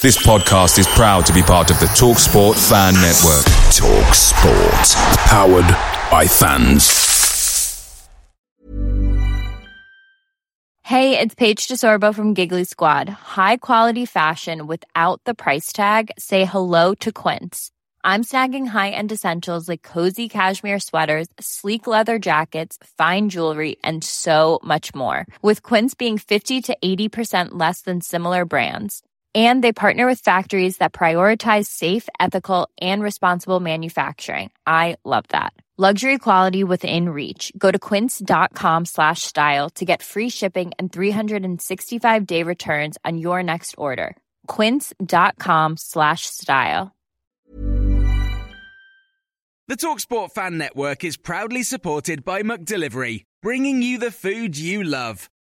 This podcast is proud to be part of the TalkSport Fan Network. TalkSport. Powered by fans. Hey, it's Paige DeSorbo from Giggly Squad. High quality fashion without the price tag. Say hello to Quince. I'm snagging high-end essentials like cozy cashmere sweaters, sleek leather jackets, fine jewelry, and so much more. With Quince being 50 to 80% less than similar brands. And they partner with factories that prioritize safe, ethical, and responsible manufacturing. I love that. Luxury quality within reach. Go to quince.com/style to get free shipping and 365-day returns on your next order. Quince.com/style. The TalkSport Fan Network is proudly supported by McDelivery, bringing you the food you love.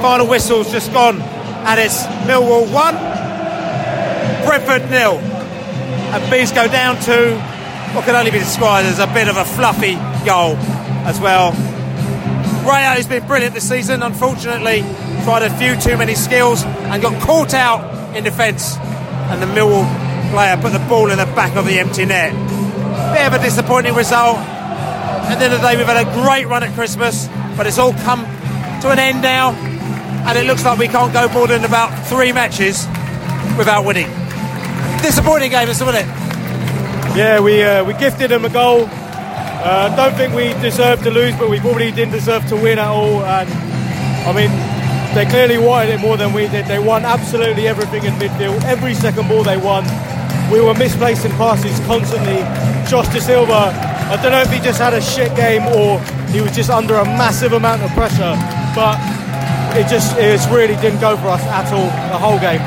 Final whistle's just gone, and it's Millwall 1, Brentford 0. And Bees go down to what can only be described as a bit of a fluffy goal as well. Raya has been brilliant this season, unfortunately tried a few too many skills and got caught out in defence, and the Millwall player put the ball in the back of the empty net. Bit of a disappointing result. At the end of the day, we've had a great run at Christmas, but it's all come to an end now. And it looks like we can't go more than about three matches without winning. Disappointing game, isn't it? Yeah, we gifted them a goal. Don't think we deserved to lose, but we probably didn't deserve to win at all. And I mean, they clearly wanted it more than we did. They won absolutely everything in midfield. Every second ball they won. We were misplacing passes constantly. Josh De Silva, I don't know if he just had a shit game or he was just under a massive amount of pressure, but It really didn't go for us at all, the whole game.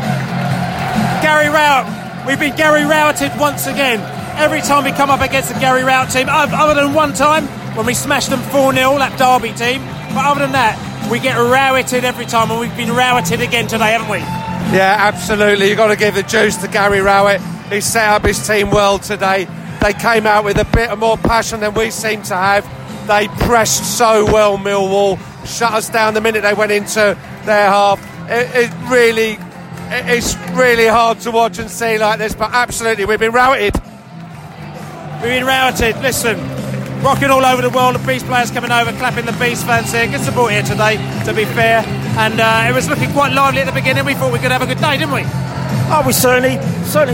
Gary Rowett. We've been Gary Rowetted once again. Every time we come up against the Gary Rowett team, other than one time when we smashed them 4-0, that Derby team. But other than that, we get Rowetted every time, and we've been Rowetted again today, haven't we? Yeah, absolutely. You've got to give the juice to Gary Rowett. He set up his team well today. They came out with a bit more passion than we seem to have. They pressed so well, Millwall. Shut us down the minute they went into their half. It's really hard to watch and see like this, but absolutely, we've been routed. Listen, rocking all over the world. The Bees players coming over, clapping the Bees fans here. Good support here today, to be fair. And it was looking quite lively at the beginning. We thought we could have a good day, didn't we? Oh, we certainly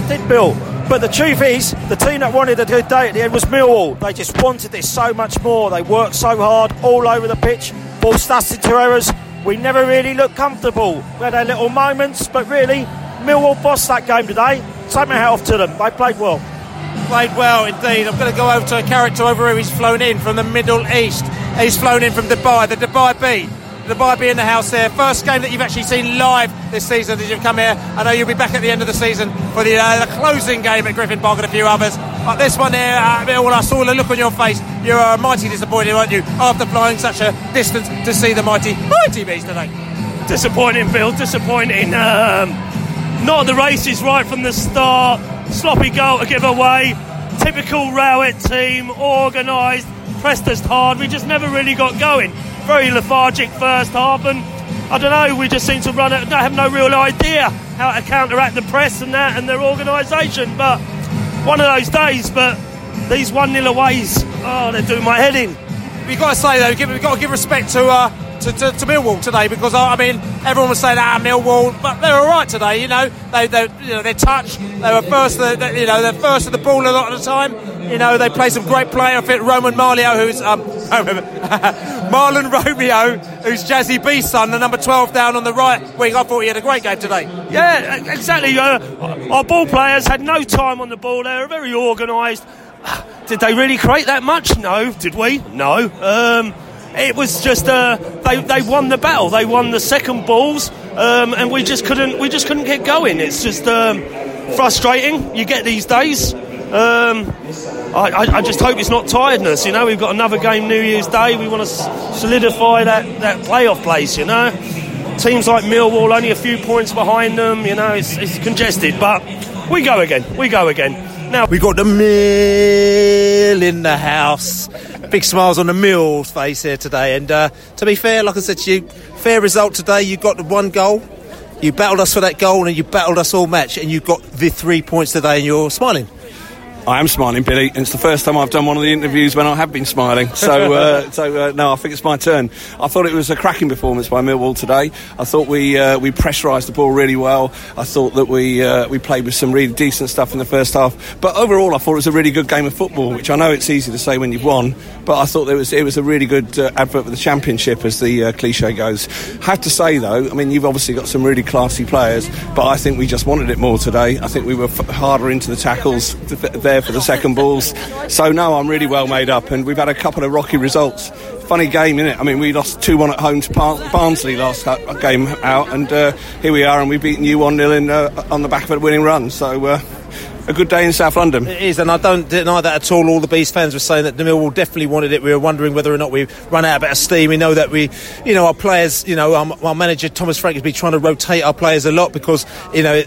did, Bill. But the truth is, the team that wanted a good day at the end was Millwall. They just wanted it so much more. They worked so hard all over the pitch. Ball stuffed into errors. We never really looked comfortable. We had our little moments, but really, Millwall bossed that game today. Take my hat off to them. They played well. Played well, indeed. I'm going to go over to a character over who he's flown in from the Middle East. He's flown in from Dubai, the Dubai Bee. The Dubai Bee in the house there. First game that you've actually seen live this season as you've come here. I know you'll be back at the end of the season for the closing game at Griffin Park and a few others. But this one here, Millwall, I saw the look on your face. You are mighty disappointed, aren't you, after flying such a distance to see the mighty Bees today? Disappointing, Bill, disappointing. Not the races right from the start. Sloppy goal to give away. Typical Rowett team, organised, pressed us hard. We just never really got going. Very lethargic first half, and I don't know, we just seem to run it. I have no real idea how to counteract the press and that and their organisation, but one of those days. But these 1-0 aways, they do my head in. We've got to say, though, we've got to give respect to Millwall today, because, I mean, everyone was saying, Millwall, but they were all right today, you know. They touched, they were first, they're first at the ball a lot of the time. You know, they play some great play. I think Marlon Romeo, who's Jazzy B's son, the number 12 down on the right wing. I thought he had a great game today. Yeah, exactly. Our ball players had no time on the ball. They were very organised. Did they really create that much? No. Did we? No. It was just they won the battle. They won the second balls, and we just couldn't get going. It's just frustrating you get these days. I just hope it's not tiredness. You know, we've got another game New Year's Day. We want to solidify that playoff place, you know. Teams like Millwall only a few points behind them, you know, it's congested, but we go again. Now we've got the Mill in the house. Big smiles on the Mill's face here today. And to be fair, like I said to you, fair result today. You got the one goal. You battled us for that goal and you battled us all match. And you got the 3 points today and you're smiling. I am smiling, Billy. It's the first time I've done one of the interviews when I have been smiling. So, no, I think it's my turn. I thought it was a cracking performance by Millwall today. I thought we pressurised the ball really well. I thought that we played with some really decent stuff in the first half. But overall, I thought it was a really good game of football, which I know it's easy to say when you've won, but I thought it was a really good advert for the Championship, as the cliche goes. Have to say, though, I mean, you've obviously got some really classy players, but I think we just wanted it more today. I think we were harder into the tackles there for the second balls. So no, I'm really well made up, and we've had a couple of rocky results. Funny game, innit? I mean, we lost 2-1 at home to Barnsley last game out, and here we are, and we've beaten you 1-0 on the back of a winning run. So a good day in South London. It is, and I don't deny that at all. All the Bees fans were saying that the Millwall definitely wanted it. We were wondering whether or not we run out a bit of steam. We know that we, you know, our players, you know, our manager Thomas Frank has been trying to rotate our players a lot because, you know,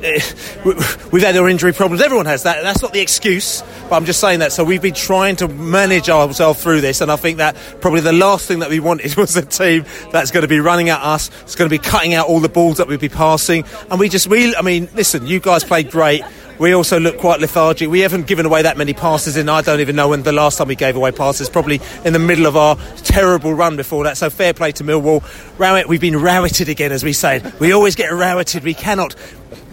we've had our injury problems. Everyone has that. That's not the excuse, but I'm just saying that. So we've been trying to manage ourselves through this, and I think that probably the last thing that we wanted was a team that's going to be running at us. It's going to be cutting out all the balls that we'd be passing, and I mean, listen, you guys played great. We also look quite lethargic. We haven't given away that many passes, and I don't even know when the last time we gave away passes, probably in the middle of our terrible run before that. So fair play to Millwall. Rowett, we've been Rowetted again, as we say. We always get Rowetted. We cannot.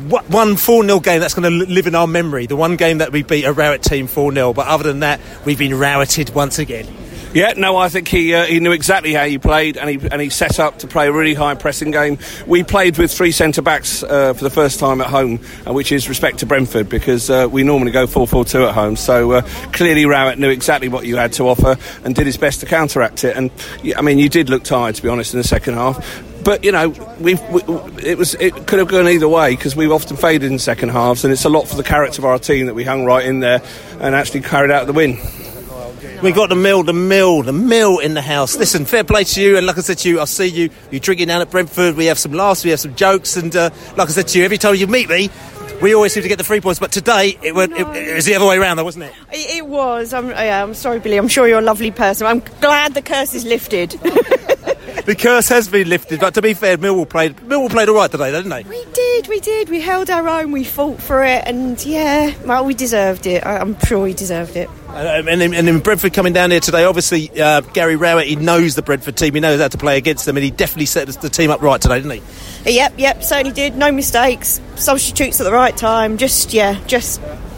One 4-0 game that's going to live in our memory. The one game that we beat a Rowett team 4-0. But other than that, we've been Rowetted once again. Yeah, no, I think he knew exactly how he played, and he set up to play a really high pressing game. We played with three centre backs for the first time at home, which is respect to Brentford, because we normally go 4-4-2 at home. So clearly Rowett knew exactly what you had to offer and did his best to counteract it. And I mean, you did look tired, to be honest, in the second half. But, you know, it could have gone either way, because we've often faded in second halves, and it's a lot for the character of our team that we hung right in there and actually carried out the win. We got the mill in the house. Listen, fair play to you, and like I said to you, I'll see you. You're drinking down at Brentford. We have some laughs, we have some jokes, and like I said to you, every time you meet me, we always seem to get the 3 points. But today, it was the other way around, though, wasn't it? It was. I'm sorry, Billy. I'm sure you're a lovely person. I'm glad the curse is lifted. The curse has been lifted, but to be fair, Millwall played all right today, didn't they? We did. We held our own. We fought for it, and yeah, well, we deserved it. I'm sure we deserved it. And in Brentford coming down here today, obviously Gary Rowett, he knows the Brentford team. He knows how to play against them, and he definitely set the team up right today, didn't he? Yep, certainly did. No mistakes. Substitutes at the right time.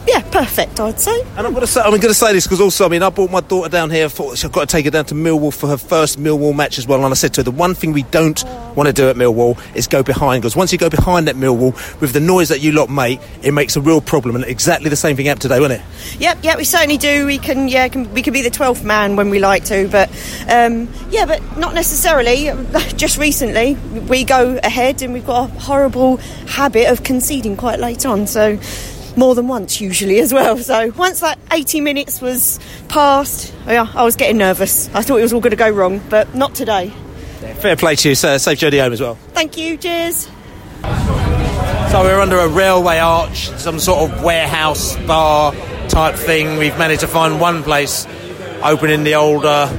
Yeah, perfect, I'd say. And I'm going to say this because also, I mean, I brought my daughter down here. I thought I've got to take her down to Millwall for her first Millwall match as well. And I said to her, the one thing we don't want to do at Millwall is go behind. Because once you go behind at Millwall, with the noise that you lot make, it makes a real problem. And exactly the same thing happened today, wasn't it? Yep, we certainly do. We can be the 12th man when we like to. But, but not necessarily. Just recently, we go ahead and we've got a horrible habit of conceding quite late on. So... more than once, usually, as well. So once that 80 minutes was passed, I was getting nervous. I thought it was all going to go wrong, but not today. Fair play to you, sir. Safe journey home as well. Thank you. Cheers. So we're under a railway arch, some sort of warehouse bar type thing. We've managed to find one place open in the old, the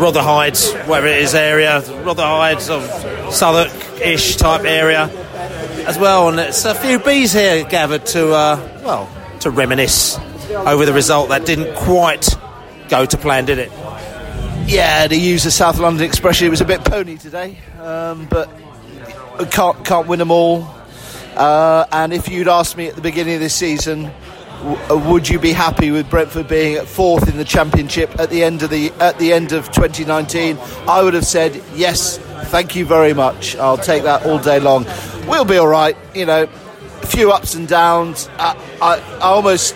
Rotherhithe, whatever it is, area. Rotherhithe of Southwark-ish type area. As well, and it's a few Bees here gathered to reminisce over the result that didn't quite go to plan, did it? Yeah, to use the South London expression, it was a bit pony today, but can't win them all. And if you'd asked me at the beginning of this season, would you be happy with Brentford being at fourth in the Championship at the end of 2019? I would have said yes. Thank you very much. I'll take that all day long. We'll be all right. You know, a few ups and downs. I almost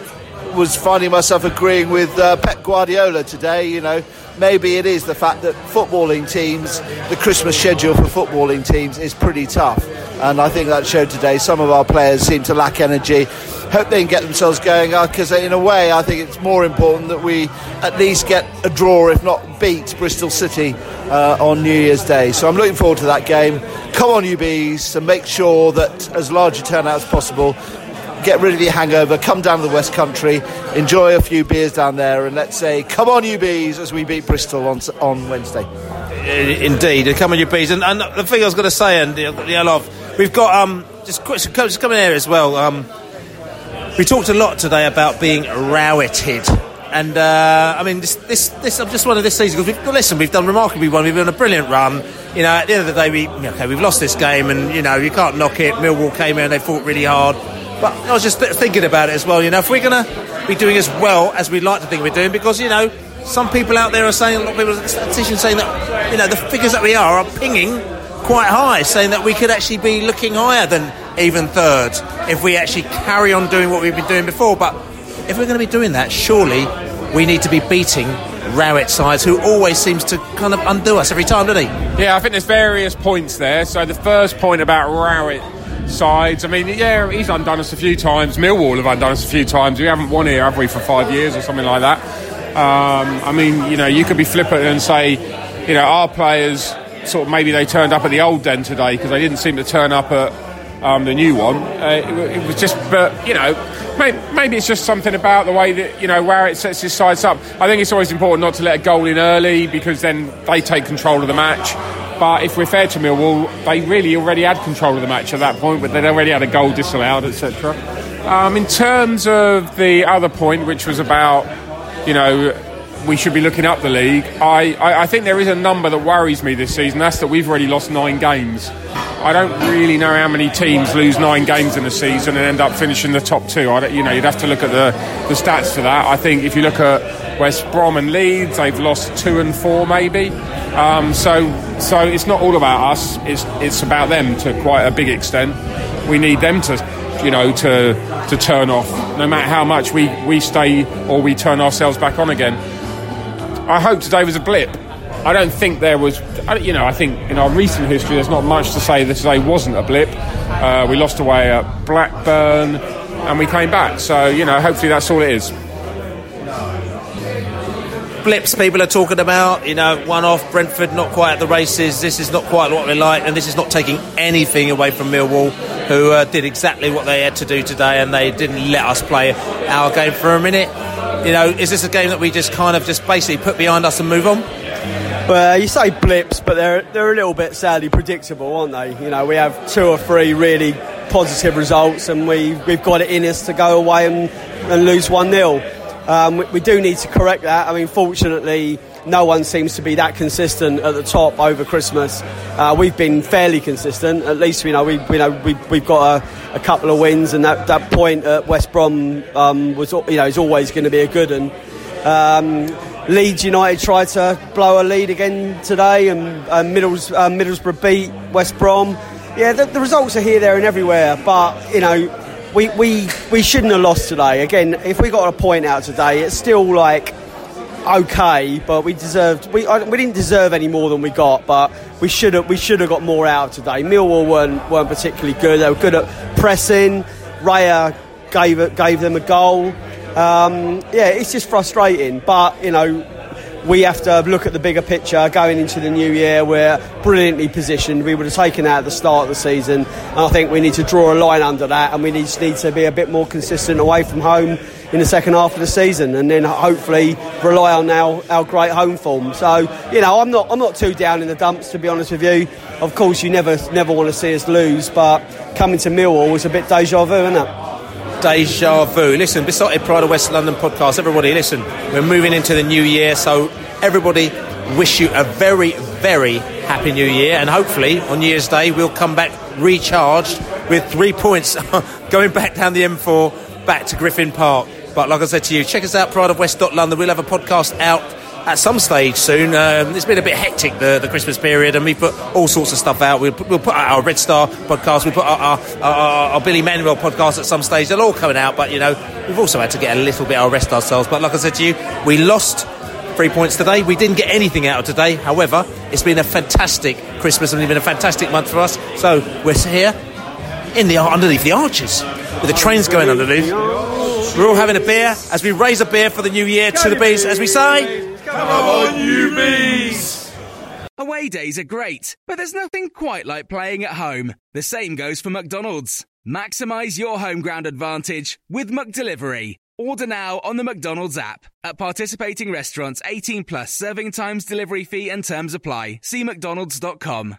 was finding myself agreeing with Pep Guardiola today. You know, maybe it is the fact that footballing teams, the Christmas schedule for footballing teams is pretty tough. And I think that showed today. Some of our players seem to lack energy. Hope they can get themselves going, because in a way I think it's more important that we at least get a draw, if not beat Bristol City on New Year's Day. So I'm looking forward to that game. Come on, you Bees, and make sure that as large a turnout as possible. Get rid of your hangover, come down to the West Country, enjoy a few beers down there, and let's say, come on you Bees, as we beat Bristol on Wednesday. Indeed, come on you Bees. And the thing I was going to say, and we've got, just coming here as well, we talked a lot today about being Rowetted. And, I mean, this I'm just wondering this season, because we've done remarkably well, we've done a brilliant run. You know, at the end of the day, we've lost this game, and, you know, you can't knock it. Millwall came in, they fought really hard. But I was just thinking about it as well, you know, if we're going to be doing as well as we'd like to think we're doing, because, you know, some people out there are saying, a lot of people, statisticians saying that, you know, the figures that we are pinging quite high, saying that we could actually be looking higher than even third if we actually carry on doing what we've been doing before. But if we're going to be doing that, surely we need to be beating Rowett sides, who always seems to kind of undo us every time, doesn't he? Yeah, I think there's various points there. So the first point about Rowett sides, I mean, yeah, he's undone us a few times. Millwall have undone us a few times. We haven't won here, have we, for 5 years or something like that. I mean, you know, you could be flippant and say, you know, our players sort of maybe they turned up at the old Den today because they didn't seem to turn up at the new one. It was just, but you know, maybe it's just something about the way that, you know, where it sets his sides up. I think it's always important not to let a goal in early, because then they take control of the match. But if we're fair to Millwall, they really already had control of the match at that point, but they'd already had a goal disallowed, etc. In terms of the other point, which was about, you know, we should be looking up the league, I think there is a number that worries me this season. That's that we've already lost 9 games. I don't really know how many teams lose 9 games in a season and end up finishing the top 2. You know, you'd have to look at the stats for that. I think if you look at West Brom and Leeds, they've lost 2 and 4 maybe. So it's not all about us. It's about them to quite a big extent. We need them to, you know, to turn off. No matter how much we stay or we turn ourselves back on again. I hope today was a blip. I don't think there was, you know, I think in our recent history there's not much to say that today wasn't a blip. We lost away at Blackburn and we came back, so, you know, hopefully that's all it is. Blips people are talking about, you know, one off, Brentford not quite at the races, this is not quite what we like, and this is not taking anything away from Millwall, who did exactly what they had to do today, and they didn't let us play our game for a minute. You know, is this a game that we just kind of just basically put behind us and move on? Well, you say blips, but they're a little bit sadly predictable, aren't they? You know, we have 2 or 3 really positive results, and we've got it in us to go away and lose 1-0. We do need to correct that. I mean, fortunately, no one seems to be that consistent at the top over Christmas. We've been fairly consistent. At least, you know, we've got a couple of wins, and that point at West Brom was, you know, is always going to be a good one. Leeds United tried to blow a lead again today, and Middlesbrough beat West Brom. Yeah, the results are here, there and everywhere, but, you know, we shouldn't have lost today. Again, if we got a point out today, it's still, like, okay, but we didn't deserve any more than we got, but we should have got more out today. Millwall weren't particularly good. They were good at pressing. Raya gave them a goal. Yeah, it's just frustrating, but, you know, we have to look at the bigger picture going into the new year. We're brilliantly positioned. We would have taken out at the start of the season, and I think we need to draw a line under that, and we need to be a bit more consistent away from home in the second half of the season, and then hopefully rely on our great home form. So, you know, I'm not too down in the dumps, to be honest with you. Of course, you never want to see us lose, but coming to Millwall was a bit déjà vu, isn't it? Deja vu. Listen, Bisotti Pride of West London podcast. Everybody, listen, we're moving into the new year, so everybody wish you a very, very happy new year, and hopefully on New Year's Day we'll come back recharged with 3 points going back down the M4 back to Griffin Park. But like I said to you, check us out, prideofwest.london. We'll have a podcast out at some stage soon. It's been a bit hectic, the Christmas period, and we put all sorts of stuff out. We'll put out our Red Star podcast, we put out our Billy Manuel podcast at some stage. They're all coming out, but, you know, we've also had to get a little bit of rest ourselves. But like I said to you, we lost 3-1 3 points today. We didn't get anything out of today. However, it's been a fantastic Christmas and it's been a fantastic month for us. So we're here in the underneath the arches with the trains going underneath. We're all having a beer as we raise a beer for the new year to the Bees as we say, "Come on, you Bees!" Away days are great, but there's nothing quite like playing at home. The same goes for McDonald's. Maximise your home ground advantage with McDelivery. Order now on the McDonald's app. At participating restaurants, 18 plus serving times, delivery fee and terms apply. See mcdonalds.com.